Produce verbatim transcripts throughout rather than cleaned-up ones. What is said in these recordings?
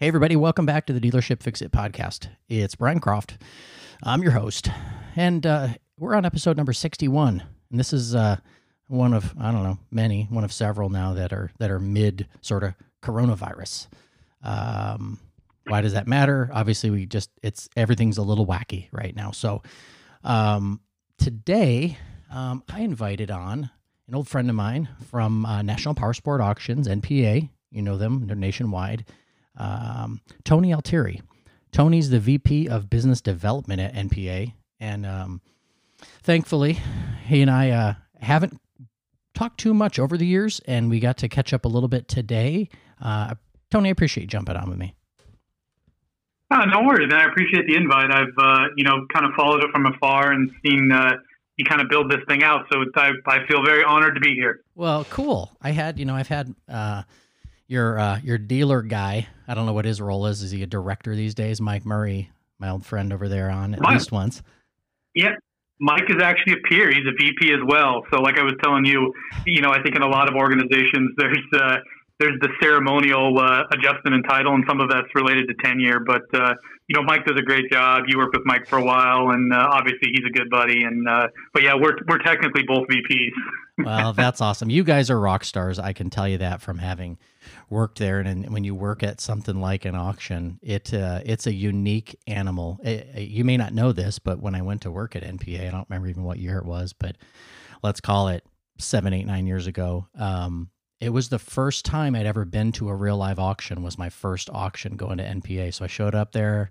Hey everybody, welcome back to the Dealership Fix It podcast. It's Brian Croft. I'm your host, and uh, we're on episode number sixty-one. And this is uh, one of I don't know many, one of several now that are that are mid sort of coronavirus. Um, why does that matter? Obviously, we just it's everything's a little wacky right now. So um, today, um, I invited on an old friend of mine from uh, National Power Sport Auctions (N P A). You know them; they're nationwide. Um, Tony Altieri. Tony's the V P of Business Development at N P A, and um, thankfully, he and I uh, haven't talked too much over the years, and we got to catch up a little bit today. Uh, Tony, I appreciate you jumping on with me. Oh, no worries, man. I appreciate the invite. I've uh, you know kind of followed it from afar and seen uh, you kind of build this thing out, so it's, I, I feel very honored to be here. Well, cool. I had you know I've had. Uh, Your uh, your dealer guy, I don't know what his role is. Is he a director these days? Mike Murray, my old friend over there, on at Mike. least once. Yeah, Mike is actually a peer. He's a V P as well. So, like I was telling you, you know, I think in a lot of organizations, there's uh, there's the ceremonial uh, adjustment in title, and some of that's related to tenure. But uh, you know, Mike does a great job. You worked with Mike for a while, and uh, obviously, he's a good buddy. And uh, but yeah, we're we're technically both V Ps. Well, that's awesome. You guys are rock stars. I can tell you that from having worked there. And, and when you work at something like an auction, it uh, it's a unique animal. It, it, you may not know this, but when I went to work at N P A, I don't remember even what year it was, but let's call it seven, eight, nine years ago. Um, it was the first time I'd ever been to a real live auction. Was my first auction going to N P A. So I showed up there,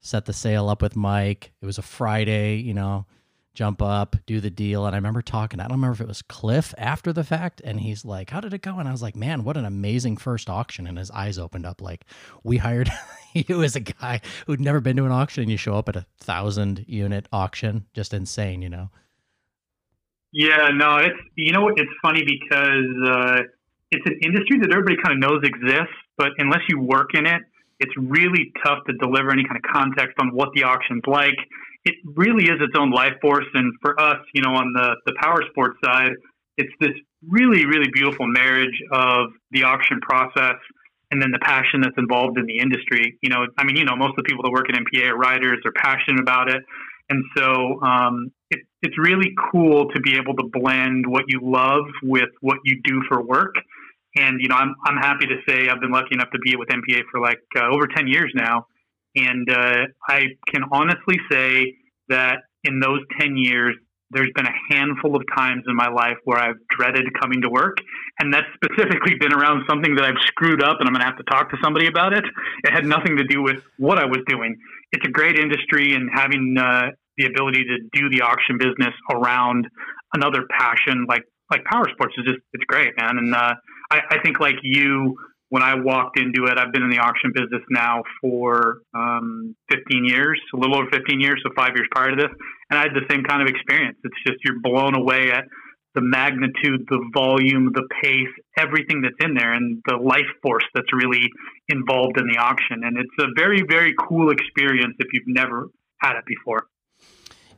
set the sale up with Mike. It was a Friday, you know. Jump up, do the deal. And I remember talking, I don't remember if it was Cliff after the fact. And he's like, how did it go? And I was like, man, what an amazing first auction. And his eyes opened up. Like, we hired you as a guy who'd never been to an auction. And you show up at a thousand unit auction. Just insane, you know? Yeah, no, it's, you know, it's funny because uh, it's an industry that everybody kind of knows exists, but unless you work in it, it's really tough to deliver any kind of context on what the auction's like. It really is its own life force. And for us, you know, on the, the power sports side, it's this really, really beautiful marriage of the auction process and then the passion that's involved in the industry. You know, I mean, you know, most of the people that work at N P A are riders, they're passionate about it. And so um, it, it's really cool to be able to blend what you love with what you do for work. And, you know, I'm, I'm happy to say I've been lucky enough to be with N P A for like uh, over ten years now. And uh, I can honestly say that in those ten years, there's been a handful of times in my life where I've dreaded coming to work. And that's specifically been around something that I've screwed up and I'm going to have to talk to somebody about it. It had nothing to do with what I was doing. It's a great industry, and having uh, the ability to do the auction business around another passion like, like power sports is just, it's great, man. And uh, I, I think like you, when I walked into it, I've been in the auction business now for um, fifteen years, a little over fifteen years, so five years prior to this. And I had the same kind of experience. It's just you're blown away at the magnitude, the volume, the pace, everything that's in there, and the life force that's really involved in the auction. And it's a very, very cool experience if you've never had it before.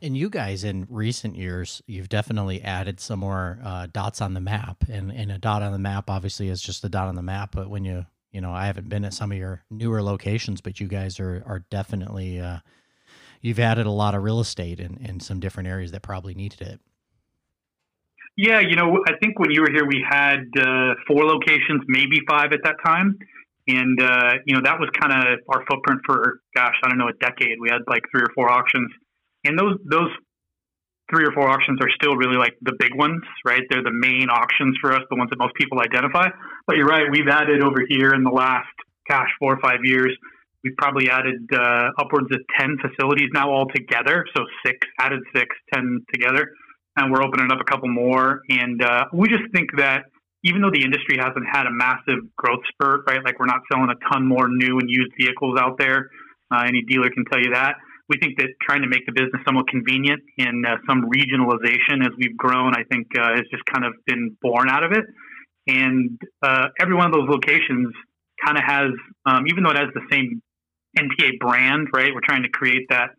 And you guys, in recent years, you've definitely added some more uh, dots on the map. And, and a dot on the map, obviously, is just a dot on the map. But when you, you know, I haven't been at some of your newer locations, but you guys are are definitely, uh, you've added a lot of real estate in, in some different areas that probably needed it. Yeah, you know, I think when you were here, we had uh, four locations, maybe five at that time. And, uh, you know, that was kind of our footprint for, gosh, I don't know, a decade. We had like three or four auctions. And those those three or four auctions are still really like the big ones, right? They're the main auctions for us, the ones that most people identify. But you're right, we've added over here in the last, gosh, four or five years, we've probably added uh, upwards of ten facilities now all together. So six, added six, ten together. And we're opening up a couple more. And uh, we just think that even though the industry hasn't had a massive growth spurt, right? Like we're not selling a ton more new and used vehicles out there. Uh, any dealer can tell you that. We think that trying to make the business somewhat convenient and uh, some regionalization as we've grown, I think, uh, has just kind of been born out of it. And uh, every one of those locations kind of has, um, even though it has the same N P A brand, right? We're trying to create that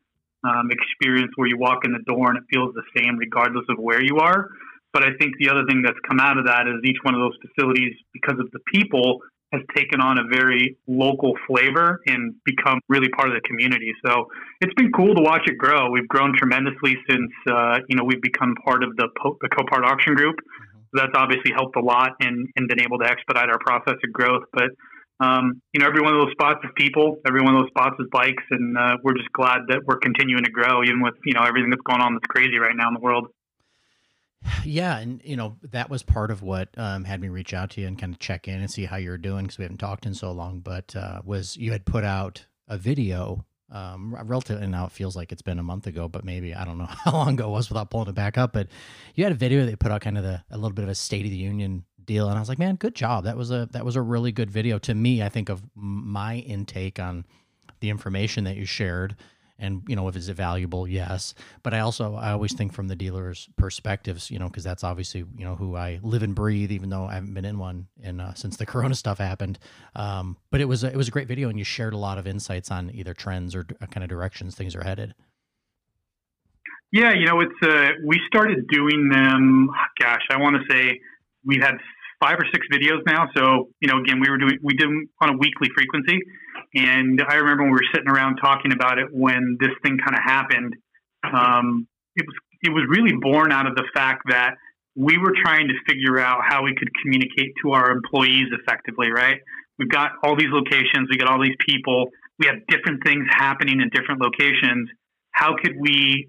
um, experience where you walk in the door and it feels the same regardless of where you are. But I think the other thing that's come out of that is each one of those facilities, because of the people, has taken on a very local flavor and become really part of the community. So it's been cool to watch it grow. We've grown tremendously since, uh, you know, we've become part of the, po- the Copart auction group. So that's obviously helped a lot and, and been able to expedite our process of growth. But, um, you know, every one of those spots is people, every one of those spots is bikes. And uh, we're just glad that we're continuing to grow, even with, you know, everything that's going on that's crazy right now in the world. Yeah. And, you know, that was part of what um, had me reach out to you and kind of check in and see how you're doing, because we haven't talked in so long, but uh, was you had put out a video um, relative, and now it feels like it's been a month ago, but maybe I don't know how long ago it was without pulling it back up. But you had a video that put out kind of the, a little bit of a State of the Union deal. And I was like, man, good job. That was a, that was a really good video to me, I think, of my intake on the information that you shared. And, you know, if it's valuable, yes. But I also, I always think from the dealer's perspectives, you know, because that's obviously, you know, who I live and breathe, even though I haven't been in one in, uh, since the Corona stuff happened. Um, but it was, a, it was a great video, and you shared a lot of insights on either trends or kind of directions things are headed. Yeah, you know, it's, uh, we started doing them, gosh, I want to say we've had five or six videos now. So, you know, again, we were doing, we did them on a weekly frequency. And I remember when we were sitting around talking about it when this thing kind of happened, um, it was it was really born out of the fact that we were trying to figure out how we could communicate to our employees effectively, right? We've got all these locations. We got all these people. We have different things happening in different locations. How could we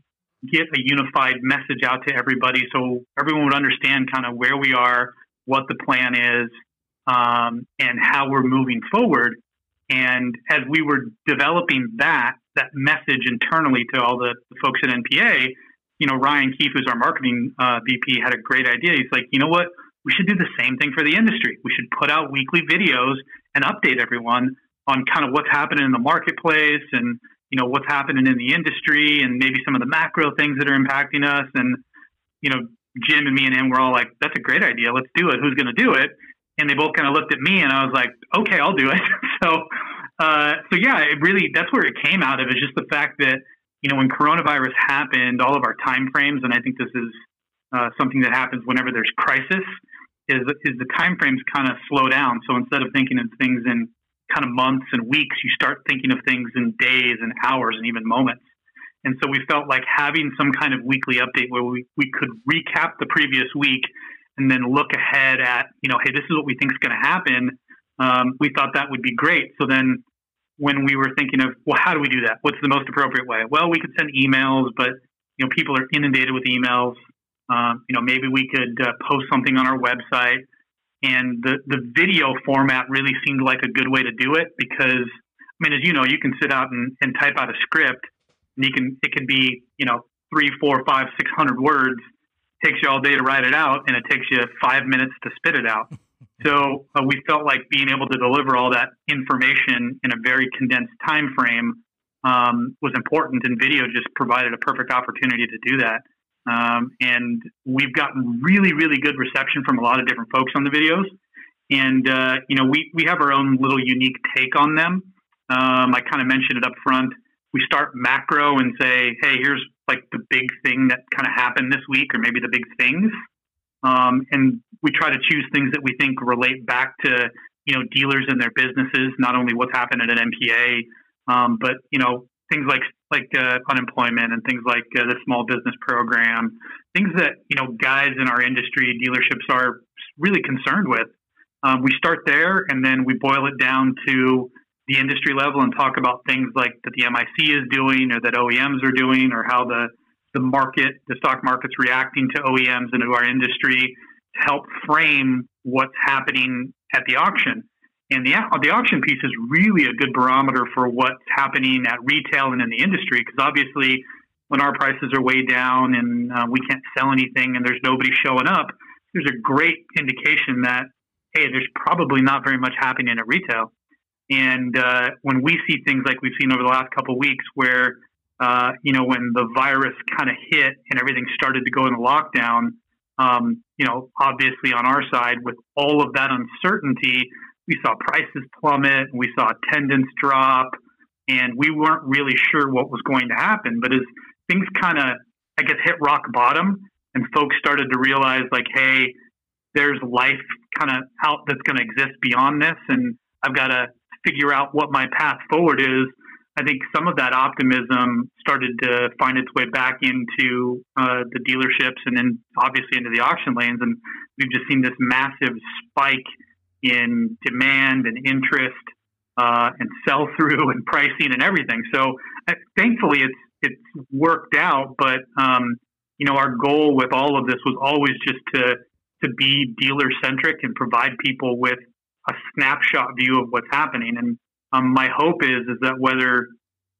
get a unified message out to everybody so everyone would understand kind of where we are, what the plan is, um, and how we're moving forward? And as we were developing that, that message internally to all the, the folks at N P A, you know, Ryan Keefe, who's our marketing uh, V P, had a great idea. He's like, you know what? We should do the same thing for the industry. We should put out weekly videos and update everyone on kind of what's happening in the marketplace and, you know, what's happening in the industry and maybe some of the macro things that are impacting us. And, you know, Jim and me and him were all like, that's a great idea. Let's do it. Who's going to do it? And they both kind of looked at me and I was like, okay, I'll do it. so, uh, so yeah, it really, that's where it came out of, is just the fact that, you know, when coronavirus happened, all of our timeframes, and I think this is uh, something that happens whenever there's crisis, is, is the timeframes kind of slow down. So instead of thinking of things in kind of months and weeks, you start thinking of things in days and hours and even moments. And so we felt like having some kind of weekly update where we, we could recap the previous week and then look ahead at, you know, hey, this is what we think is going to happen. Um, we thought that would be great. So then when we were thinking of, well, how do we do that? What's the most appropriate way? Well, we could send emails, but, you know, people are inundated with emails. Um, you know, maybe we could uh, post something on our website. And the, the video format really seemed like a good way to do it because, I mean, as you know, you can sit out and, and type out a script, and you can, it can be, you know, three, four, five, six hundred words. Takes you all day to write it out, and it takes you five minutes to spit it out. So uh, we felt like being able to deliver all that information in a very condensed time frame um, was important, and video just provided a perfect opportunity to do that. Um, and we've gotten really, really good reception from a lot of different folks on the videos. And, uh, you know, we, we have our own little unique take on them. Um, I kind of mentioned it up front. We start macro and say, hey, here's like the big thing that kind of happened this week, or maybe the big things. Um, and we try to choose things that we think relate back to, you know, dealers and their businesses, not only what's happened at an M P A, um, but, you know, things like, like uh, unemployment and things like uh, the small business program, things that, you know, guys in our industry, dealerships are really concerned with. Um, we start there and then we boil it down to the industry level and talk about things like that the M I C is doing, or that O E Ms are doing, or how the, the market, the stock market's reacting to O E Ms and to our industry, to help frame what's happening at the auction. And the, the auction piece is really a good barometer for what's happening at retail and in the industry, because obviously when our prices are way down and uh, we can't sell anything and there's nobody showing up, there's a great indication that, hey, there's probably not very much happening at retail. And uh, when we see things like we've seen over the last couple of weeks where, uh, you know, when the virus kind of hit and everything started to go into lockdown, um, you know, obviously on our side with all of that uncertainty, we saw prices plummet, we saw attendance drop, and we weren't really sure what was going to happen. But as things kind of, I guess, hit rock bottom and folks started to realize like, hey, there's life kind of out that's going to exist beyond this. And I've got to figure out what my path forward is. I think some of that optimism started to find its way back into uh, the dealerships and then obviously into the auction lanes. And we've just seen this massive spike in demand and interest uh, and sell through and pricing and everything. So uh, thankfully it's, it's worked out, but um, you know, our goal with all of this was always just to, to be dealer centric and provide people with a snapshot view of what's happening. And Um, my hope is is that whether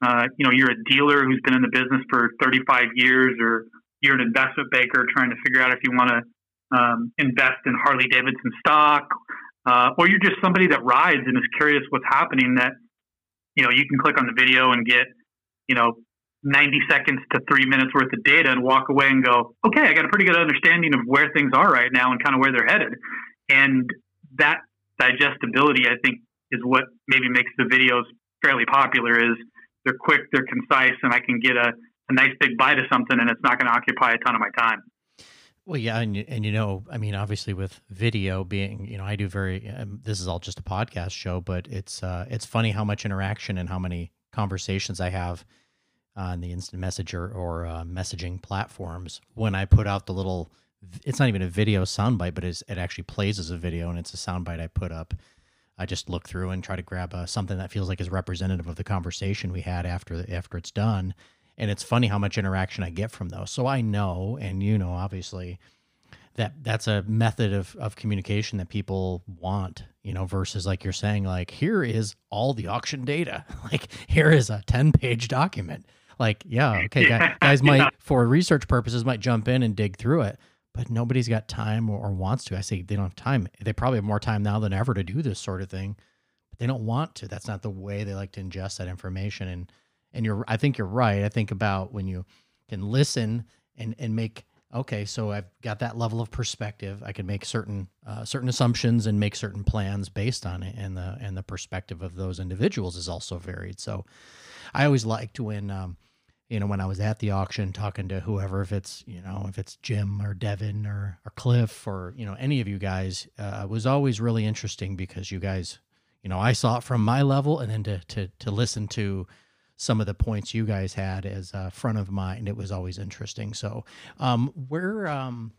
uh, you know you're a dealer who's been in the business for thirty-five years, or you're an investment banker trying to figure out if you want to um, invest in Harley Davidson stock, uh, or you're just somebody that rides and is curious what's happening, that you know you can click on the video and get you know ninety seconds to three minutes worth of data and walk away and go, okay, I got a pretty good understanding of where things are right now and kind of where they're headed. And that digestibility, I think, is what maybe makes the videos fairly popular. Is they're quick, they're concise, and I can get a, a nice big bite of something, and it's not going to occupy a ton of my time. Well, yeah, and, and you know, I mean, obviously with video being, you know, I do very, um, this is all just a podcast show, but it's uh, it's funny how much interaction and how many conversations I have on the instant messenger or uh, messaging platforms when I put out the little, it's not even a video soundbite, but it's, it actually plays as a video, and it's a soundbite I put up. I just look through and try to grab uh, something that feels like is representative of the conversation we had after the, after it's done. And it's funny how much interaction I get from those. So I know, and you know, obviously, that that's a method of, of communication that people want, you know, versus like you're saying, like, here is all the auction data. Like, here is a ten page document. Like, yeah, okay, yeah, guys, guys yeah. might, for research purposes, might jump in and dig through it. But nobody's got time or wants to. I say they don't have time. They probably have more time now than ever to do this sort of thing, but they don't want to. That's not the way they like to ingest that information. And and you're, I think you're right. I think about when you can listen and and make, okay, so I've got that level of perspective. I can make certain uh, certain assumptions and make certain plans based on it. And the and the perspective of those individuals is also varied. So I always liked when. Um, You know, when I was at the auction talking to whoever, if it's, you know, if it's Jim or Devin or, or Cliff or, you know, any of you guys, uh, was always really interesting because you guys, you know, I saw it from my level, and then to, to, to listen to some of the points you guys had as a front of mind, it was always interesting. So, um, we're, um,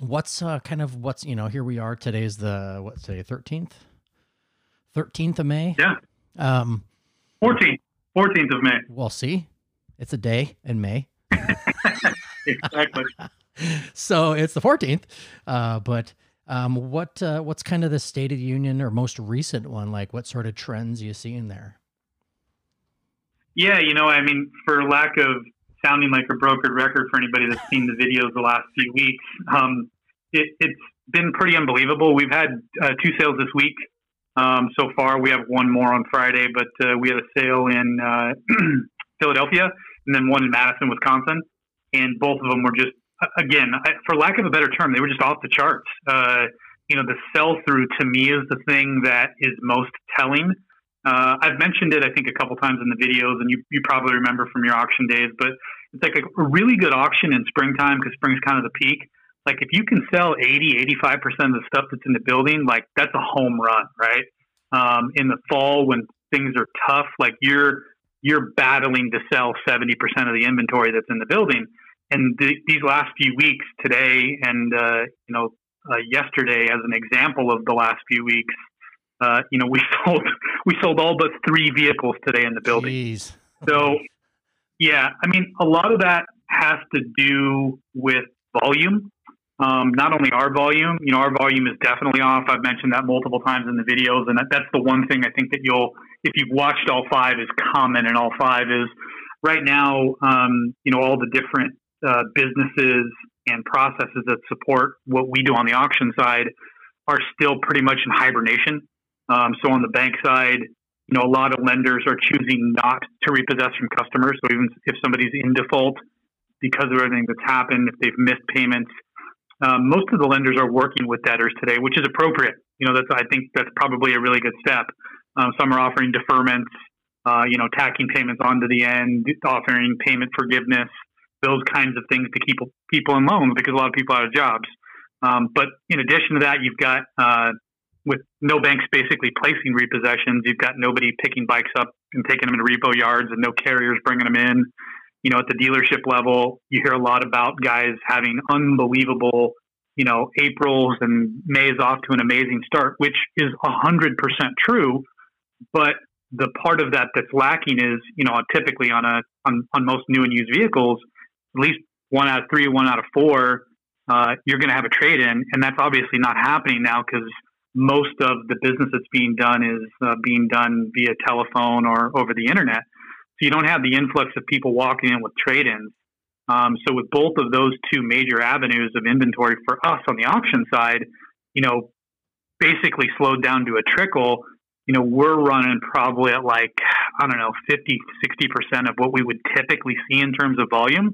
what's, uh, kind of what's, you know, here we are, today's the, what's today, thirteenth, thirteenth of May. Yeah. Um, fourteenth, fourteenth of May. We'll see. It's a day in May. Exactly. So it's the fourteenth. Uh, but um, what uh, what's kind of the State of the Union or most recent one? Like, what sort of trends you see in there? Yeah, you know, I mean, for lack of sounding like a brokered record for anybody that's seen the videos the last few weeks, um, it, it's been pretty unbelievable. We've had uh, two sales this week um, so far. We have one more on Friday, but uh, we had a sale in uh, Philadelphia, and then one in Madison, Wisconsin. And both of them were just, again, I, for lack of a better term, they were just off the charts. Uh, you know, the sell-through to me is the thing that is most telling. Uh, I've mentioned it, I think, a couple times in the videos, and you, you probably remember from your auction days, but it's like a really good auction in springtime because spring's kind of the peak. Like, if you can sell eighty, eighty-five percent of the stuff that's in the building, like, that's a home run, right? Um, in the fall, when things are tough, like, you're you're battling to sell seventy percent of the inventory that's in the building. And th these last few weeks, today and, uh, you know, uh, yesterday, as an example of the last few weeks, uh, you know, we sold, we sold all but three vehicles today in the building. Jeez. So, yeah, I mean, a lot of that has to do with volume. Um, not only our volume, you know, our volume is definitely off. I've mentioned that multiple times in the videos. And that, that's the one thing I think that you'll, if you've watched all five, is common in all five is right now, um, you know, all the different uh, businesses and processes that support what we do on the auction side are still pretty much in hibernation. Um, so on the bank side, you know, a lot of lenders are choosing not to repossess from customers. So even if somebody's in default because of everything that's happened, if they've missed payments, Um, most of the lenders are working with debtors today, which is appropriate. You know, that's, I think that's probably a really good step. Um, some are offering deferments, uh, you know, tacking payments onto the end, offering payment forgiveness, those kinds of things to keep people in loans because a lot of people are out of jobs. Um, but in addition to that, you've got, uh, with no banks basically placing repossessions, you've got nobody picking bikes up and taking them to repo yards and no carriers bringing them in. You know, at the dealership level, you hear a lot about guys having unbelievable, you know, Aprils and Mays off to an amazing start, which is one hundred percent true. But the part of that that's lacking is, you know, typically on a on, on most new and used vehicles, at least one out of three, one out of four, uh, you're going to have a trade-in. And that's obviously not happening now because most of the business that's being done is uh, being done via telephone or over the internet. So you don't have the influx of people walking in with trade-ins. Um, so with both of those two major avenues of inventory for us on the auction side, you know, basically slowed down to a trickle. You know, we're running probably at like, I don't know, fifty, sixty percent of what we would typically see in terms of volume.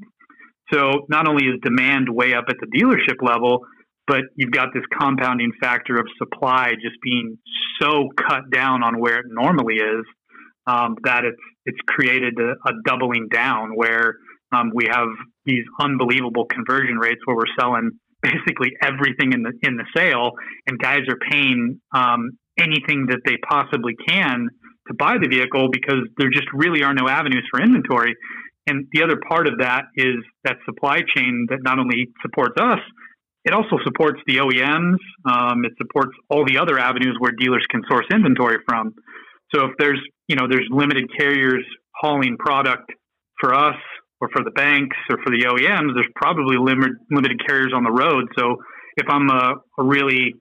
So not only is demand way up at the dealership level, but you've got this compounding factor of supply just being so cut down on where it normally is, um, that it's it's created a, a doubling down where um, we have these unbelievable conversion rates where we're selling basically everything in the in the sale, and guys are paying um, anything that they possibly can to buy the vehicle because there just really are no avenues for inventory. And the other part of that is that supply chain that not only supports us, it also supports the O E Ms. Um, it supports all the other avenues where dealers can source inventory from. So if there's, you know, there's limited carriers hauling product for us or for the banks or for the O E Ms, there's probably limited limited carriers on the road. So if I'm a, a really,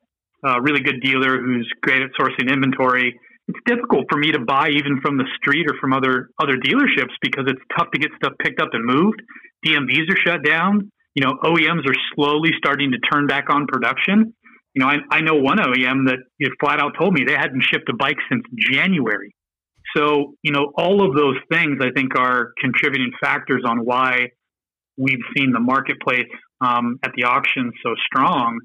uh, really good dealer who's great at sourcing inventory, it's difficult for me to buy even from the street or from other other dealerships because it's tough to get stuff picked up and moved. D M Vs are shut down. You know, O E Ms are slowly starting to turn back on production. You know, I, I know one O E M that flat out told me they hadn't shipped a bike since January. So, you know, all of those things I think are contributing factors on why we've seen the marketplace um, at the auction so strong.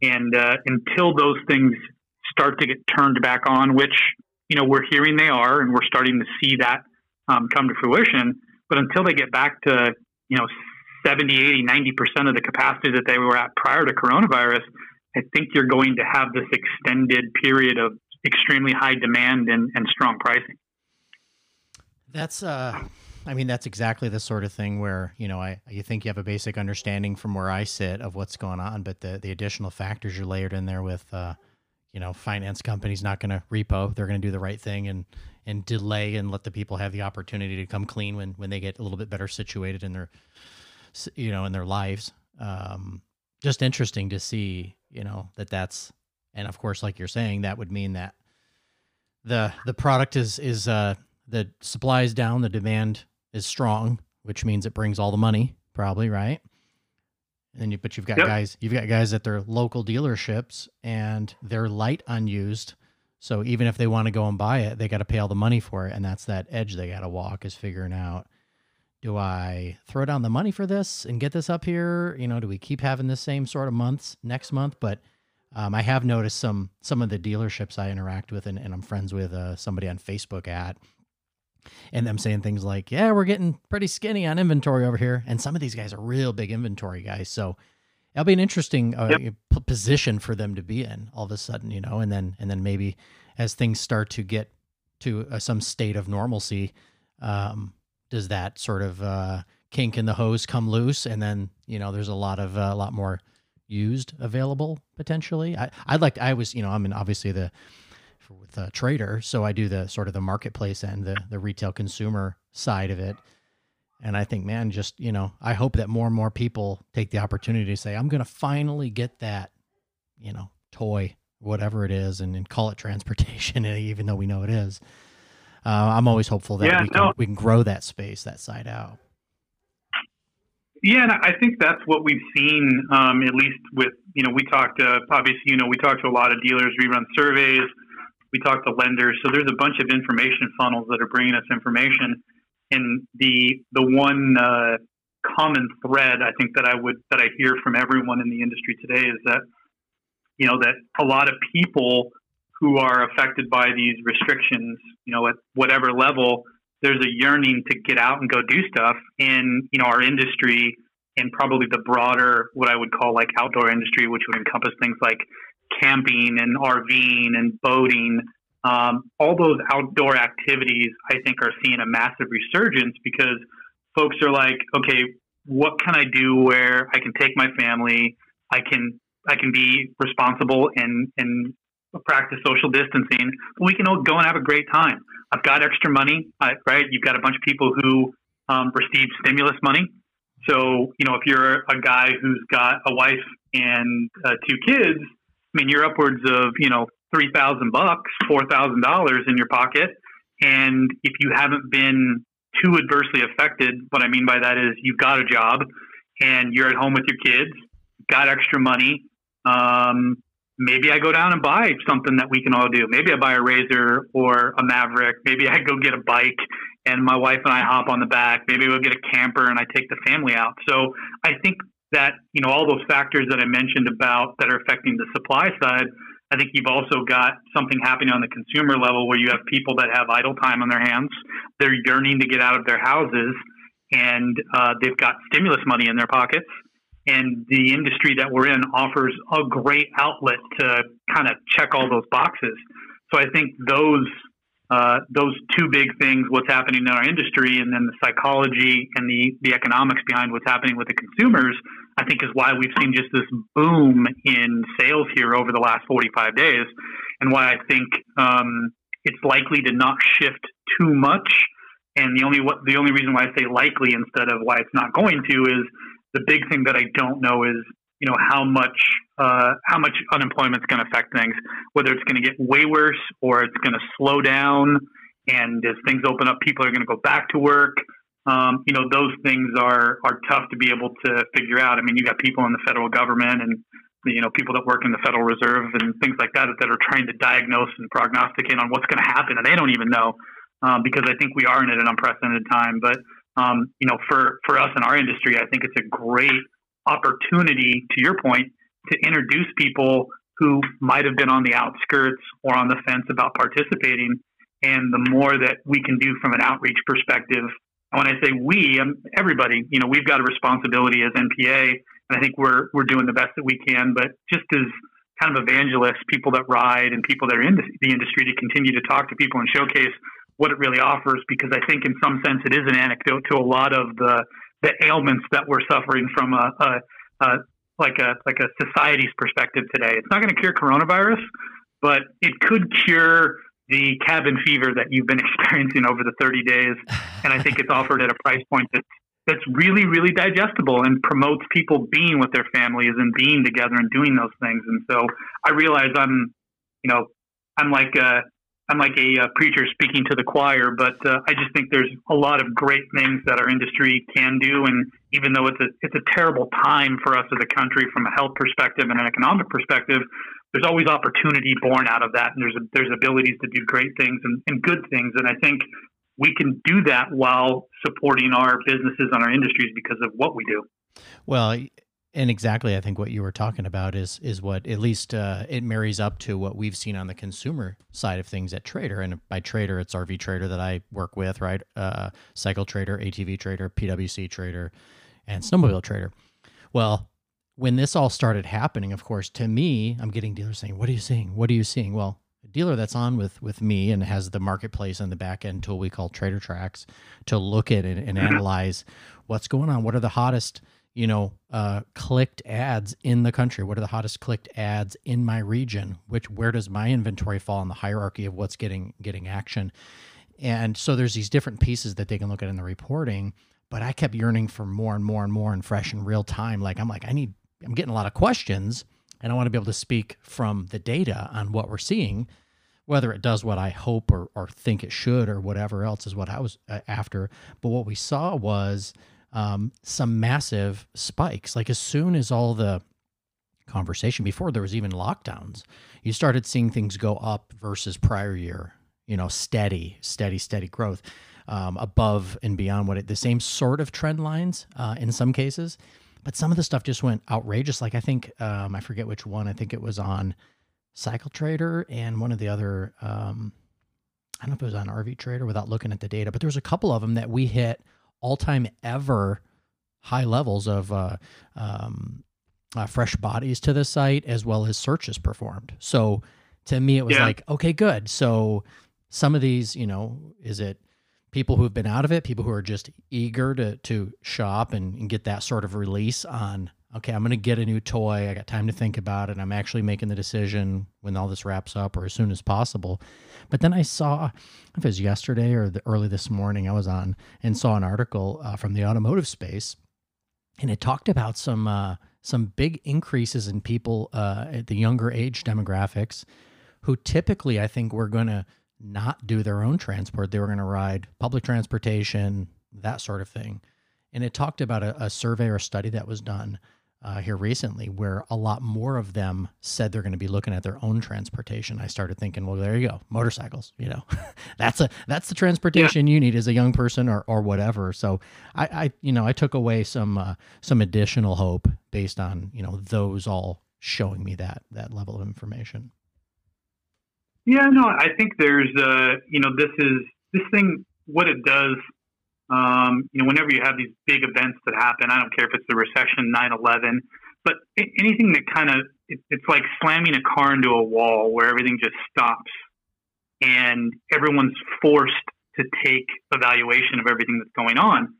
And uh, until those things start to get turned back on, which, you know, we're hearing they are, and we're starting to see that um, come to fruition. But until they get back to, you know, seventy, eighty, ninety percent of the capacity that they were at prior to coronavirus, I think you're going to have this extended period of extremely high demand and, and strong pricing. That's, uh, I mean, that's exactly the sort of thing where, you know, I, you think you have a basic understanding from where I sit of what's going on, but the, the additional factors you're layered in there with, uh, you know, finance companies not going to repo. They're going to do the right thing and, and delay and let the people have the opportunity to come clean when, when they get a little bit better situated in their, you know, in their lives. Um, just interesting to see, you know, that that's, and of course, like you're saying, that would mean that the, the product is, is, uh, the supply is down, the demand is strong, which means it brings all the money probably. Right. And then you, but you've got yep. guys, you've got guys at their local dealerships and they're light on used. So even if they want to go and buy it, they got to pay all the money for it. And that's that edge they got to walk is figuring out, do I throw down the money for this and get this up here? You know, do we keep having the same sort of months next month? But um, I have noticed some, some of the dealerships I interact with and, and I'm friends with uh, somebody on Facebook at, and them saying things like, yeah, we're getting pretty skinny on inventory over here. And some of these guys are real big inventory guys. So that'll be an interesting uh, yep. position for them to be in all of a sudden, you know, and then, and then maybe as things start to get to uh, some state of normalcy, um, does that sort of uh, kink in the hose come loose? And then, you know, there's a lot of, a uh, lot more used available potentially. I, I'd like to, I was, you know, I mean, obviously the, with a trader. So I do the sort of the marketplace and the, the retail consumer side of it. And I think, man, just, you know, I hope that more and more people take the opportunity to say, I'm going to finally get that, you know, toy, whatever it is, and, and call it transportation, even though we know it is. Uh, I'm always hopeful that yeah, we, no. can, we can grow that space, that side out. Yeah. And I think that's what we've seen, um, at least with, you know, we talked to, obviously, you know, we talked to a lot of dealers, we run surveys, we talk to lenders. So there's a bunch of information funnels that are bringing us information. And the the one uh, common thread I think that I would that I hear from everyone in the industry today is that, you know, that a lot of people who are affected by these restrictions, you know, at whatever level, there's a yearning to get out and go do stuff. And, you know, our industry and probably the broader, what I would call like outdoor industry, which would encompass things like camping and RVing and boating, um, all those outdoor activities, I think, are seeing a massive resurgence because folks are like, okay, what can I do where I can take my family, I can I can be responsible and, and practice social distancing, but we can all go and have a great time. I've got extra money, right? You've got a bunch of people who um, receive stimulus money. So, you know, if you're a guy who's got a wife and uh, two kids, I mean, you're upwards of, you know, three thousand bucks, four thousand dollars in your pocket. And if you haven't been too adversely affected, what I mean by that is you've got a job and you're at home with your kids, got extra money. Um, maybe I go down and buy something that we can all do. Maybe I buy a Razor or a Maverick. Maybe I go get a bike and my wife and I hop on the back. Maybe we'll get a camper and I take the family out. So I think that, you know, all those factors that I mentioned about that are affecting the supply side, I think you've also got something happening on the consumer level where you have people that have idle time on their hands. They're yearning to get out of their houses, and uh, they've got stimulus money in their pockets. And the industry that we're in offers a great outlet to kind of check all those boxes. So I think those uh, those two big things, what's happening in our industry and then the psychology and the, the economics behind what's happening with the consumers, I think is why we've seen just this boom in sales here over the last forty-five days, and why I think um, it's likely to not shift too much. And the only what the only reason why I say likely instead of why it's not going to is the big thing that I don't know is, you know, how much uh, how much unemployment's going to affect things, whether it's going to get way worse or it's going to slow down. And as things open up, people are going to go back to work. Um, you know, those things are are tough to be able to figure out. I mean, you got people in the federal government and, you know, people that work in the Federal Reserve and things like that that are trying to diagnose and prognosticate on what's going to happen, and they don't even know uh, because I think we are in at an unprecedented time. But Um, you know, for, for us in our industry, I think it's a great opportunity, to your point, to introduce people who might have been on the outskirts or on the fence about participating. And the more that we can do from an outreach perspective, and when I say we, um, everybody, you know, we've got a responsibility as N P A, and I think we're we're doing the best that we can. But just as kind of evangelists, people that ride and people that are in the industry, to continue to talk to people and showcase what it really offers, because I think in some sense it is an anecdote to a lot of the, the ailments that we're suffering from a, a, a like a like a society's perspective today. It's not going to cure coronavirus, but it could cure the cabin fever that you've been experiencing over the thirty days, and I think it's offered at a price point that's that's really really digestible and promotes people being with their families and being together and doing those things. And so I realize I'm, you know, I'm like a I'm like a uh, preacher speaking to the choir, but uh, I just think there's a lot of great things that our industry can do. And even though it's a, it's a terrible time for us as a country from a health perspective and an economic perspective, there's always opportunity born out of that. And there's, a, there's abilities to do great things and, and good things. And I think we can do that while supporting our businesses and our industries because of what we do. Well, and exactly, I think what you were talking about is is what at least uh, it marries up to what we've seen on the consumer side of things at Trader. And by Trader, it's R V Trader that I work with, right? Uh, Cycle Trader, A T V Trader, PwC Trader, and Snowmobile Trader. Well, when this all started happening, of course, to me, I'm getting dealers saying, "What are you seeing? What are you seeing?" Well, a dealer that's on with with me and has the marketplace on the back end tool we call Trader Tracks to look at it and analyze what's going on. What are the hottest, you know, uh, clicked ads in the country? What are the hottest clicked ads in my region? Which, where does my inventory fall in the hierarchy of what's getting, getting action? And so there's these different pieces that they can look at in the reporting, but I kept yearning for more and more and more and fresh and real time. Like I'm like, I need, I'm getting a lot of questions and I want to be able to speak from the data on what we're seeing, whether it does what I hope or, or think it should or whatever else is what I was after. But what we saw was Um, some massive spikes. Like as soon as all the conversation before there was even lockdowns, you started seeing things go up versus prior year, you know, steady, steady, steady growth um, above and beyond what it, the same sort of trend lines uh, in some cases, but some of the stuff just went outrageous. Like I think, um, I forget which one, I think it was on Cycle Trader and one of the other, um, I don't know if it was on R V Trader without looking at the data, but there was a couple of them that we hit all-time ever high levels of uh, um, uh, fresh bodies to the site, as well as searches performed. So to me, it was yeah. like, okay, good. So some of these, you know, is it people who've been out of it, people who are just eager to, to shop and, and get that sort of release on, okay, I'm going to get a new toy. I got time to think about it. I'm actually making the decision when all this wraps up or as soon as possible. But then I saw, if it was yesterday or the early this morning, I was on and saw an article uh, from the automotive space, and it talked about some, uh, some big increases in people uh, at the younger age demographics who typically, I think, were going to not do their own transport. They were going to ride public transportation, that sort of thing. And it talked about a, a survey or study that was done Uh, here recently, where a lot more of them said they're going to be looking at their own transportation. I started thinking, well, there you go, motorcycles. You know, that's a that's the transportation yeah. you need as a young person or or whatever. So I, I you know, I took away some uh, some additional hope based on you know those all showing me that that level of information. Yeah, no, I think there's uh you know this is this thing what it does. Um, you know, whenever you have these big events that happen, I don't care if it's the recession, nine eleven, but anything that kind of, it, it's like slamming a car into a wall where everything just stops and everyone's forced to take evaluation of everything that's going on.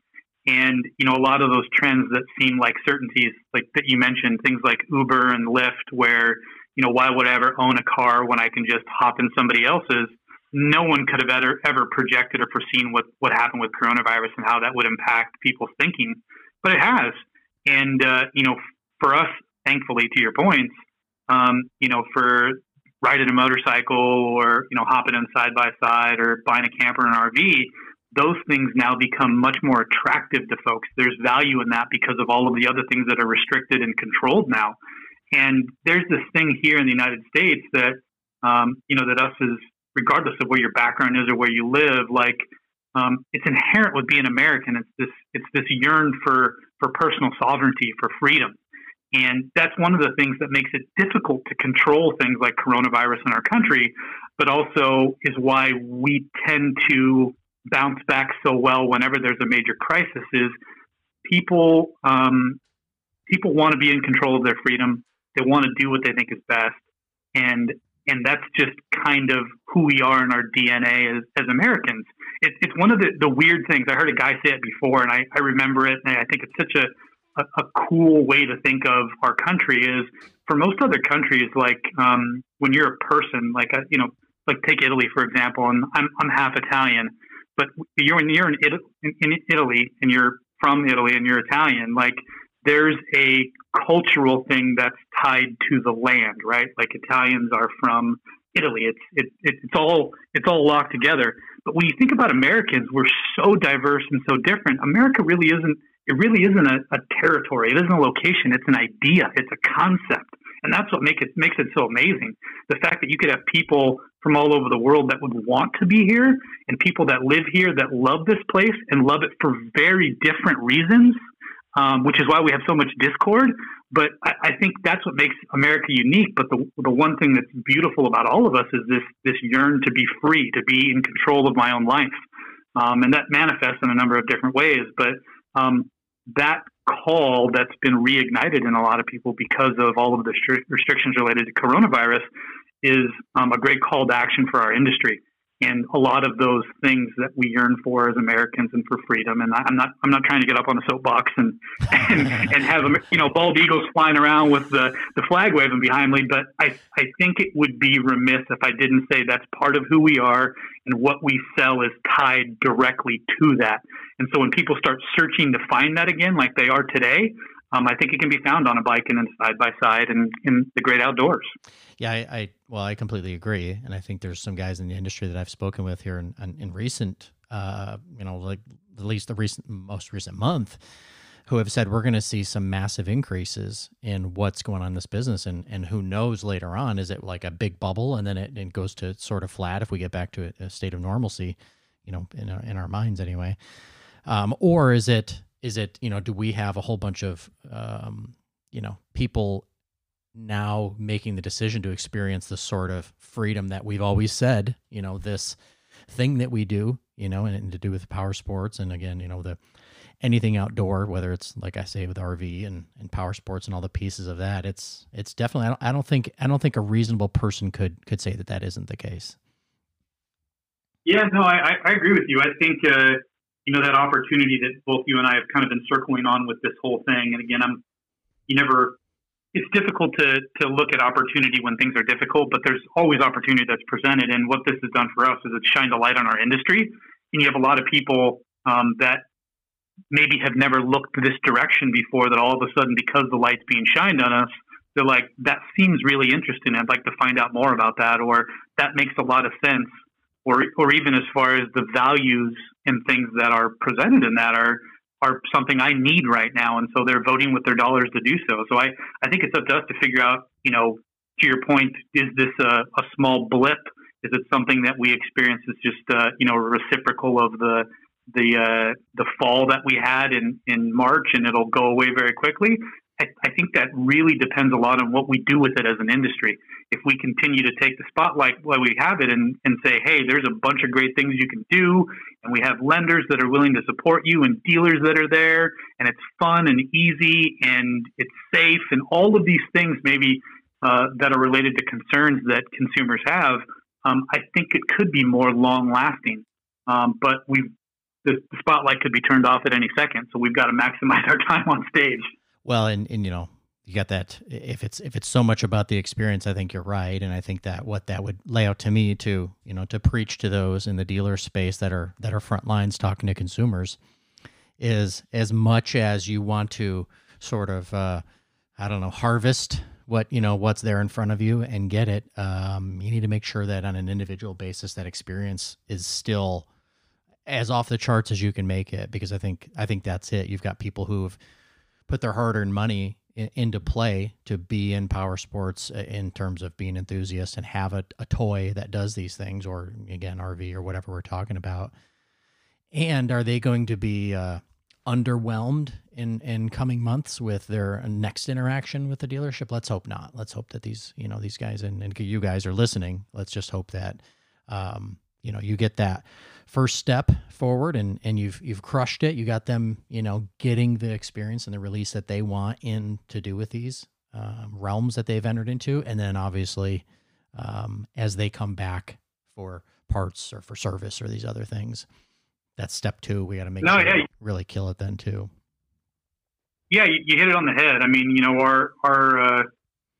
And, you know, a lot of those trends that seem like certainties, like that you mentioned, things like Uber and Lyft, where, you know, why would I ever own a car when I can just hop in somebody else's? No one could have ever, ever projected or foreseen what, what happened with coronavirus and how that would impact people's thinking, but it has. And, uh, you know, for us, thankfully, to your points, um, you know, for riding a motorcycle or, you know, hopping in side by side or buying a camper or an R V, those things now become much more attractive to folks. There's value in that because of all of the other things that are restricted and controlled now. And there's this thing here in the United States that, um, you know, that us as, regardless of where your background is or where you live, like um, it's inherent with being American. It's this, it's this yearn for, for personal sovereignty, for freedom. And that's one of the things that makes it difficult to control things like coronavirus in our country, but also is why we tend to bounce back so well whenever there's a major crisis is people, um, people want to be in control of their freedom. They want to do what they think is best. And And that's just kind of who we are in our D N A as, as Americans. It, it's one of the, the weird things. I heard a guy say it before, and I, I remember it, and I think it's such a, a, a cool way to think of our country is, for most other countries, like um, when you're a person, like, you know, like take Italy, for example, and I'm, I'm half Italian, but you're in, you're in, in, in Italy, and you're from Italy, and you're Italian, like there's a cultural thing that's tied to the land, right? Like Italians are from Italy. It's it, it, it's all it's all locked together. But when you think about Americans, we're so diverse and so different. America really isn't it really isn't a, a territory. It isn't a location. It's an idea. It's a concept, and that's what make it makes it so amazing. The fact that you could have people from all over the world that would want to be here, and people that live here that love this place and love it for very different reasons. Um, which is why we have so much discord. But I, I think that's what makes America unique. But the the one thing that's beautiful about all of us is this this yearn to be free, to be in control of my own life. Um, and that manifests in a number of different ways. But um, that call that's been reignited in a lot of people because of all of the restrictions related to coronavirus is um, a great call to action for our industry. And a lot of those things that we yearn for as Americans and for freedom. And I'm not, I'm not trying to get up on a soapbox and, and, and have, you know, bald eagles flying around with the, the flag waving behind me. But I, I think it would be remiss if I didn't say that's part of who we are and what we sell is tied directly to that. And so when people start searching to find that again, like they are today, Um, I think it can be found on a bike and then side by side and in the great outdoors. Yeah, I, I well, I completely agree, and I think there's some guys in the industry that I've spoken with here in in, in recent, uh, you know, like at least the recent most recent month, who have said we're going to see some massive increases in what's going on in this business, and and who knows later on, is it like a big bubble and then it, it goes to sort of flat if we get back to a, a state of normalcy, you know, in our, in our minds anyway, um, or is it? Is it, you know, do we have a whole bunch of, um, you know, people now making the decision to experience the sort of freedom that we've always said, you know, this thing that we do, you know, and, and to do with power sports. And again, you know, the anything outdoor, whether it's, like I say, with R V and, and power sports and all the pieces of that, it's, it's definitely, I don't, I don't think, I don't think a reasonable person could, could say that that isn't the case. Yeah, no, I, I agree with you. I think, uh, you know, that opportunity that both you and I have kind of been circling on with this whole thing. And again, I'm, you never, it's difficult to, to look at opportunity when things are difficult, but there's always opportunity that's presented. And what this has done for us is it's shined a light on our industry. And you have a lot of people um, that maybe have never looked this direction before that all of a sudden, because the light's being shined on us, they're like, that seems really interesting. I'd like to find out more about that, or that makes a lot of sense. Or, or even as far as the values and things that are presented in that are, are something I need right now. And so they're voting with their dollars to do so. So I, I think it's up to us to figure out, you know, to your point, is this a, a small blip? Is it something that we experience is just, uh, you know, reciprocal of the, the, uh, the fall that we had in, in March, and it'll go away very quickly? I, I think that really depends a lot on what we do with it as an industry. If we continue to take the spotlight while we have it and, and say, hey, there's a bunch of great things you can do, and we have lenders that are willing to support you and dealers that are there, and it's fun and easy and it's safe, and all of these things maybe uh, that are related to concerns that consumers have, um, I think it could be more long-lasting. Um, but we the, the spotlight could be turned off at any second, so we've got to maximize our time on stage. Well, and, and, you know, you got that, if it's, if it's so much about the experience, I think you're right. And I think that what that would lay out to me to, you know, to preach to those in the dealer space that are, that are front lines talking to consumers is, as much as you want to sort of, uh, I don't know, harvest what, you know, what's there in front of you and get it. Um, you need to make sure that on an individual basis, that experience is still as off the charts as you can make it. Because I think, I think that's it. You've got people who've put their hard-earned money in, into play to be in power sports in terms of being enthusiasts and have a, a toy that does these things, or again, R V or whatever we're talking about. And are they going to be uh, underwhelmed in, in coming months with their next interaction with the dealership? Let's hope not. Let's hope that these, you know, these guys and, and you guys are listening. Let's just hope that, um, you know, you get that first step forward and, and you've, you've crushed it. You got them, you know, getting the experience and the release that they want in to do with these um, realms that they've entered into. And then obviously um, as they come back for parts or for service or these other things, that's step two. We got to make no, sure yeah. really kill it then too. Yeah. You, you hit it on the head. I mean, you know, our, our, uh,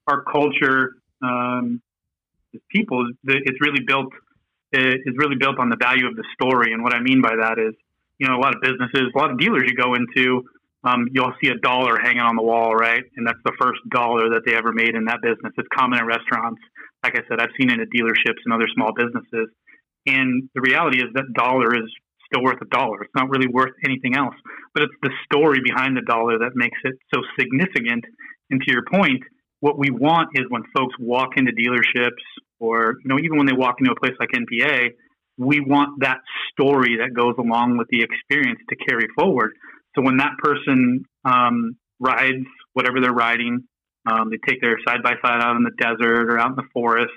our culture, um, people, it's really built is really built on the value of the story. And what I mean by that is, you know, a lot of businesses, a lot of dealers you go into, um, you'll see a dollar hanging on the wall, right? And that's the first dollar that they ever made in that business. It's common in restaurants. Like I said, I've seen it at dealerships and other small businesses. And the reality is that dollar is still worth a dollar. It's not really worth anything else. But it's the story behind the dollar that makes it so significant. And to your point, what we want is when folks walk into dealerships, or, you know, even when they walk into a place like N P A, we want that story that goes along with the experience to carry forward. So when that person um, rides whatever they're riding, um, they take their side-by-side out in the desert or out in the forest,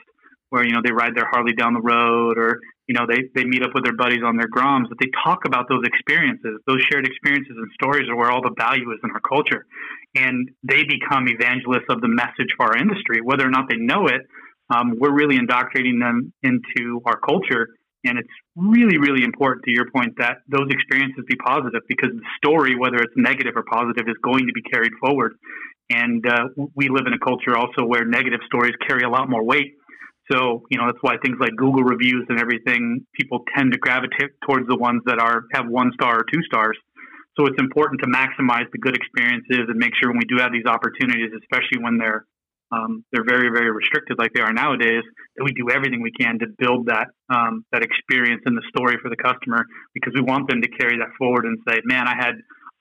or, you know, they ride their Harley down the road, or, you know, they, they meet up with their buddies on their Groms, that they talk about those experiences. Those shared experiences and stories are where all the value is in our culture. And they become evangelists of the message for our industry, whether or not they know it. Um, we're really indoctrinating them into our culture, and it's really, really important, to your point, that those experiences be positive, because the story, whether it's negative or positive, is going to be carried forward. And uh, we live in a culture also where negative stories carry a lot more weight. So, you know, that's why things like Google reviews and everything, people tend to gravitate towards the ones that are have one star or two stars. So it's important to maximize the good experiences and make sure when we do have these opportunities, especially when they're Um, they're very, very restricted like they are nowadays, that we do everything we can to build that um, that experience and the story for the customer, because we want them to carry that forward and say, man, I had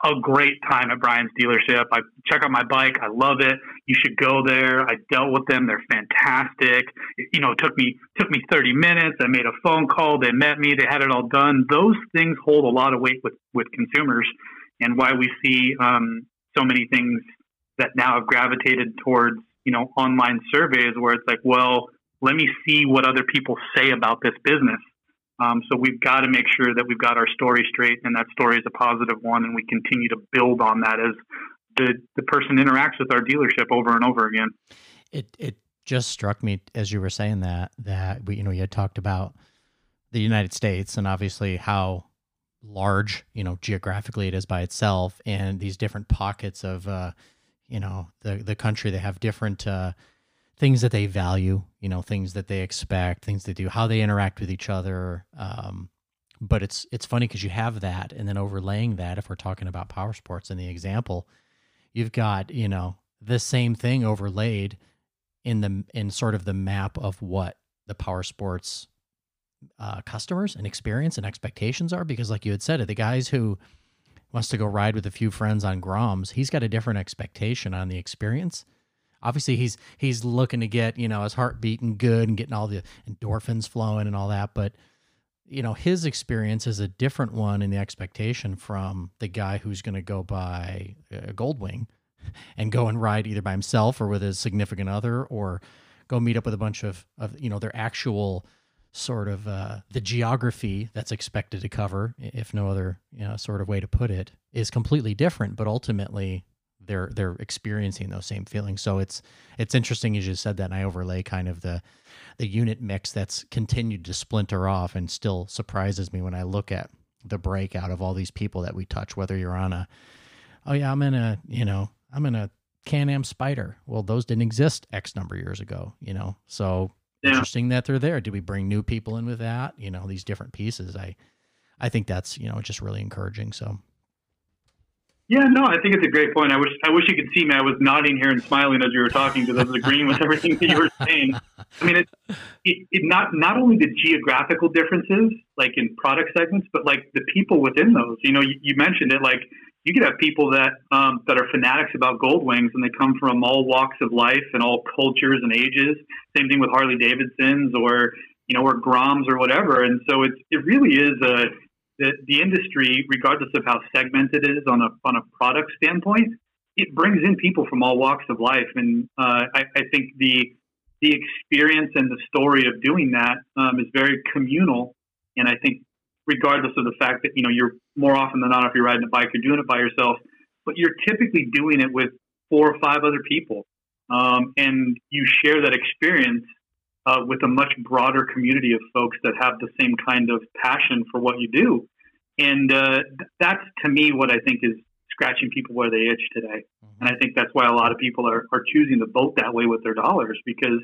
a great time at Brian's dealership. I check out my bike. I love it. You should go there. I dealt with them. They're fantastic. It, you know, it took me, took me thirty minutes. I made a phone call. They met me. They had it all done. Those things hold a lot of weight with, with consumers, and why we see um, so many things that now have gravitated towards, you know, online surveys where it's like, well, let me see what other people say about this business. Um, so we've got to make sure that we've got our story straight, and that story is a positive one, and we continue to build on that as the, the person interacts with our dealership over and over again. It it just struck me as you were saying that, that we, you know, you had talked about the United States and obviously how large, you know, geographically it is by itself, and these different pockets of, uh, you know, the, the country, they have different, uh, things that they value, you know, things that they expect, things they do, how they interact with each other. Um, but it's, it's funny because you have that, and then overlaying that, if we're talking about power sports in the example, you've got, you know, the same thing overlaid in the, in sort of the map of what the power sports, uh, customers and experience and expectations are. Because like you had said, the guys who wants to go ride with a few friends on Groms, he's got a different expectation on the experience. Obviously, he's he's looking to get, you know, his heart beating good and getting all the endorphins flowing and all that. But, you know, his experience is a different one in the expectation from the guy who's going to go buy a Goldwing and go and ride either by himself or with his significant other, or go meet up with a bunch of, of you know, their actual sort of uh, the geography that's expected to cover, if no other, you know, sort of way to put it, is completely different. But ultimately, they're they're experiencing those same feelings. So it's it's interesting as you said that, and I overlay kind of the the unit mix that's continued to splinter off and still surprises me when I look at the breakout of all these people that we touch, whether you're on a, oh yeah, I'm in a, you know, I'm in a Can-Am Spider. Well, those didn't exist X number of years ago, you know, so yeah. Interesting that they're there. Did we bring new people in with that? You know, these different pieces. I, I think that's, you know, just really encouraging. So yeah, no, I think it's a great point. I wish I wish you could see me. I was nodding here and smiling as you were talking because I was agreeing with everything that you were saying. I mean, it, it, it not not only the geographical differences, like in product segments, but like the people within those. You know, you, you mentioned it. Like you could have people that um, that are fanatics about Goldwings, and they come from all walks of life and all cultures and ages. Same thing with Harley Davidsons or you know or Groms or whatever. And so it it really is a The, the industry, regardless of how segmented it is on a on a product standpoint, it brings in people from all walks of life, and uh, I, I think the the experience and the story of doing that um, is very communal. And I think, regardless of the fact that you know you're more often than not, if you're riding a bike, you're doing it by yourself, but you're typically doing it with four or five other people, um, and you share that experience Uh, with a much broader community of folks that have the same kind of passion for what you do. And uh, th- that's, to me, what I think is scratching people where they itch today. Mm-hmm. And I think that's why a lot of people are, are choosing to vote that way with their dollars, because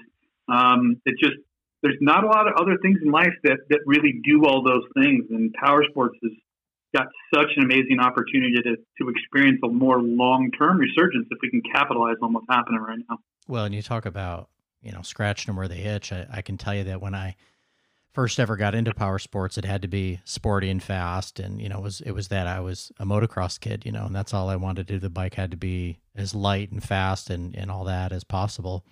um, it just there's not a lot of other things in life that, that really do all those things. And power sports has got such an amazing opportunity to, to experience a more long-term resurgence if we can capitalize on what's happening right now. Well, and you talk about you know, scratching them where they itch. I, I can tell you that when I first ever got into power sports, it had to be sporty and fast. And, you know, it was, it was that I was a motocross kid, you know, and that's all I wanted to do. The bike had to be as light and fast and, and all that as possible.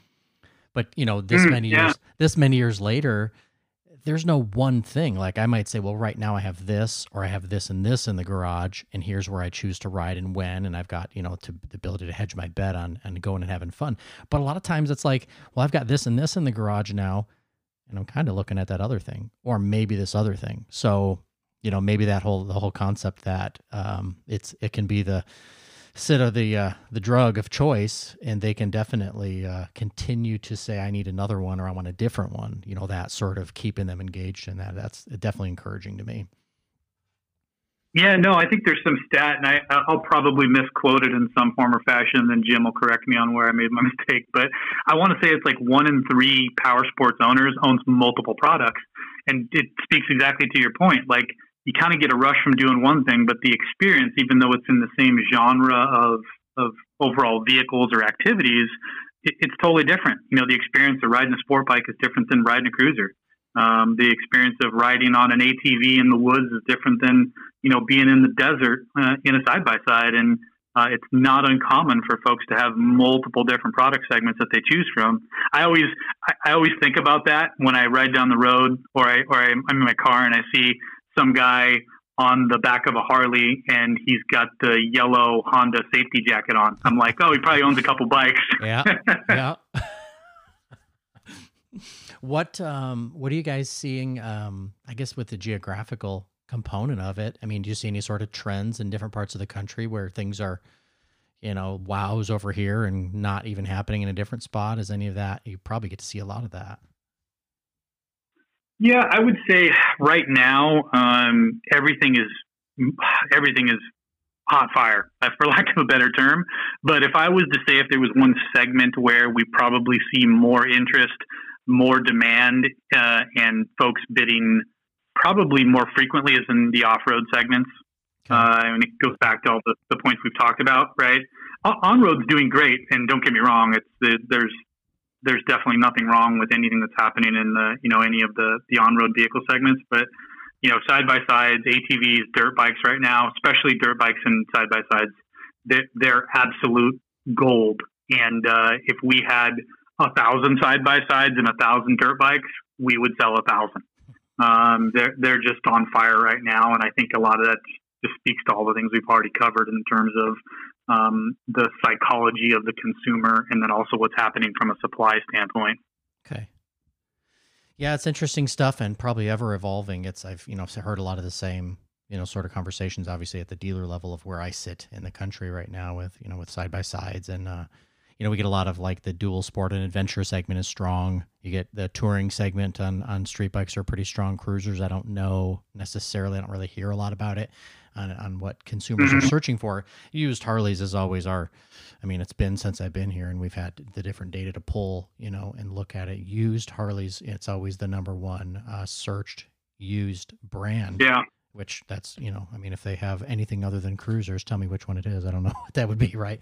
But, you know, this mm, many yeah. years, this many years later, there's no one thing. Like I might say, well, right now I have this, or I have this and this in the garage, and here's where I choose to ride and when, and I've got, you know, to, the ability to hedge my bet on and going and having fun. But a lot of times it's like, well, I've got this and this in the garage now, and I'm kind of looking at that other thing, or maybe this other thing. So, you know, maybe that whole, the whole concept that, um, it's, it can be the sit of the, uh, the drug of choice, and they can definitely, uh, continue to say, I need another one, or I want a different one, you know, that sort of keeping them engaged in that. That's definitely encouraging to me. Yeah, no, I think there's some stat, and I, I'll probably misquote it in some form or fashion, and then Jim will correct me on where I made my mistake, but I want to say it's like one in three power sports owners owns multiple products. And it speaks exactly to your point. Like, you kind of get a rush from doing one thing, but the experience, even though it's in the same genre of of overall vehicles or activities, it, it's totally different. You know, the experience of riding a sport bike is different than riding a cruiser. Um, the experience of riding on an A T V in the woods is different than, you know, being in the desert uh, in a side-by-side. And uh, it's not uncommon for folks to have multiple different product segments that they choose from. I always I, I always think about that when I ride down the road, or, I, or I'm in my car and I see some guy on the back of a Harley and he's got the yellow Honda safety jacket on. I'm like, oh, he probably owns a couple bikes. Yeah. Yeah. What um, what are you guys seeing, um, I guess, with the geographical component of it? I mean, do you see any sort of trends in different parts of the country where things are, you know, wows over here and not even happening in a different spot? Is any of that, you probably get to see a lot of that. Yeah, I would say right now, um, everything is, everything is hot fire, for lack of a better term. But if I was to say, if there was one segment where we probably see more interest, more demand, uh, and folks bidding probably more frequently is in the off-road segments. Uh, and it goes back to all the, the points we've talked about, right? On-road's doing great, and don't get me wrong, it's the, there's there's definitely nothing wrong with anything that's happening in the you know any of the the on-road vehicle segments. But you know, side by sides, A T Vs, dirt bikes right now, especially dirt bikes and side by sides, they're, they're absolute gold. And uh, if we had a thousand side by sides and a thousand dirt bikes, we would sell a thousand. Um, they're they're just on fire right now, and I think a lot of that's just speaks to all the things we've already covered in terms of um, the psychology of the consumer, and then also what's happening from a supply standpoint. Okay. Yeah, it's interesting stuff, and probably ever evolving. It's I've you know heard a lot of the same you know sort of conversations, obviously at the dealer level of where I sit in the country right now with you know with side by sides, and uh, you know we get a lot of like the dual sport and adventure segment is strong. You get the touring segment on on street bikes are pretty strong. Cruisers, I don't know necessarily. I don't really hear a lot about it. On, on what consumers are searching for. Used Harleys as always are. I mean, it's been since I've been here and we've had the different data to pull, you know, and look at it. Used Harleys, it's always the number one uh, searched used brand. Yeah. Which that's, you know, I mean, if they have anything other than cruisers, tell me which one it is. I don't know what that would be, right?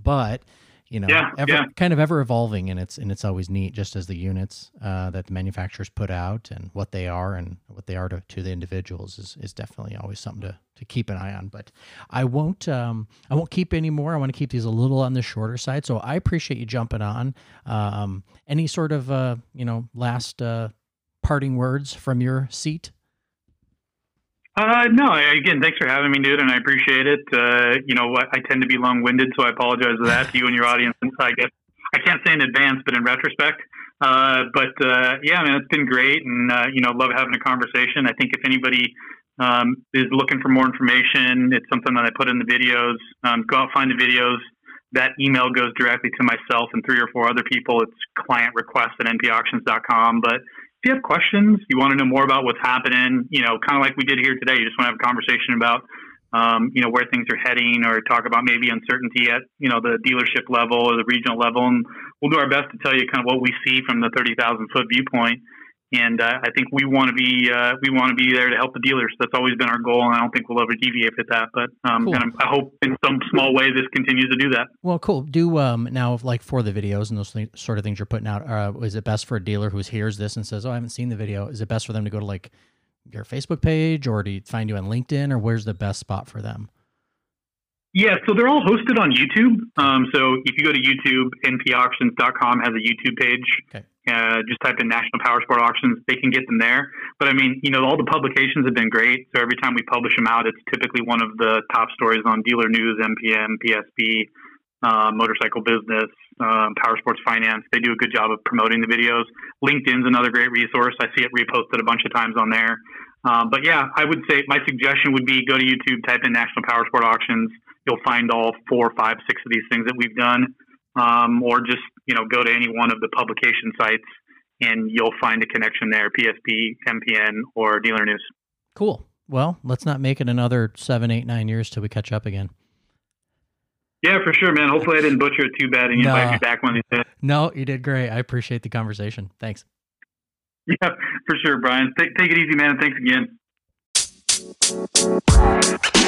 But, you know, yeah, ever, yeah. kind of ever evolving, and it's and it's always neat just as the units uh, that the manufacturers put out and what they are and what they are to, to the individuals is, is definitely always something to to keep an eye on. But I won't, um, I won't keep any more. I want to keep these a little on the shorter side. So I appreciate you jumping on. Um, any sort of, uh, you know, last, uh, parting words from your seat? Uh, no, again, thanks for having me, dude. And I appreciate it. Uh, you know, I, I tend to be long winded, so I apologize for that to you and your audience. I guess I can't say in advance, but in retrospect, uh, but, uh, yeah, man, it's been great. And, uh, you know, love having a conversation. I think if anybody, Um, is looking for more information, it's something that I put in the videos. Um, go out, find the videos. That email goes directly to myself and three or four other people. It's client request at n p auctions dot com. But if you have questions, you want to know more about what's happening, you know, kind of like we did here today, you just want to have a conversation about, um, you know, where things are heading, or talk about maybe uncertainty at, you know, the dealership level or the regional level. And we'll do our best to tell you kind of what we see from the thirty thousand foot viewpoint. And uh, I think we want to be uh, we want to be there to help the dealers. That's always been our goal, and I don't think we'll ever deviate at that. But um, cool. and I hope in some small way this continues to do that. Well, cool. Do um, now, like for the videos and those th sort of things you're putting out, uh, is it best for a dealer who hears this and says, "Oh, I haven't seen the video"? Is it best for them to go to like your Facebook page, or do you find you on LinkedIn, or where's the best spot for them? Yeah, so they're all hosted on YouTube. Um, so if you go to YouTube, n p auctions dot com has a YouTube page. Okay. Uh, just type in National Power Sport Auctions. They can get them there. But I mean, you know, all the publications have been great. So every time we publish them out, it's typically one of the top stories on Dealer News, M P M, P S B, uh, Motorcycle Business, uh, Power Sports Finance. They do a good job of promoting the videos. LinkedIn's another great resource. I see it reposted a bunch of times on there. Uh, but yeah, I would say my suggestion would be go to YouTube, type in National Power Sport Auctions. You'll find all four, five, six of these things that we've done. Um, or just, you know, go to any one of the publication sites and you'll find a connection there, P S B, M P N, or Dealer News. Cool. Well, let's not make it another seven, eight, nine years till we catch up again. Yeah, for sure, man. Hopefully I didn't butcher it too bad and you no. invite me back one of these days. No, you did great. I appreciate the conversation. Thanks. Yeah, for sure, Brian. Take, take it easy, man. Thanks again.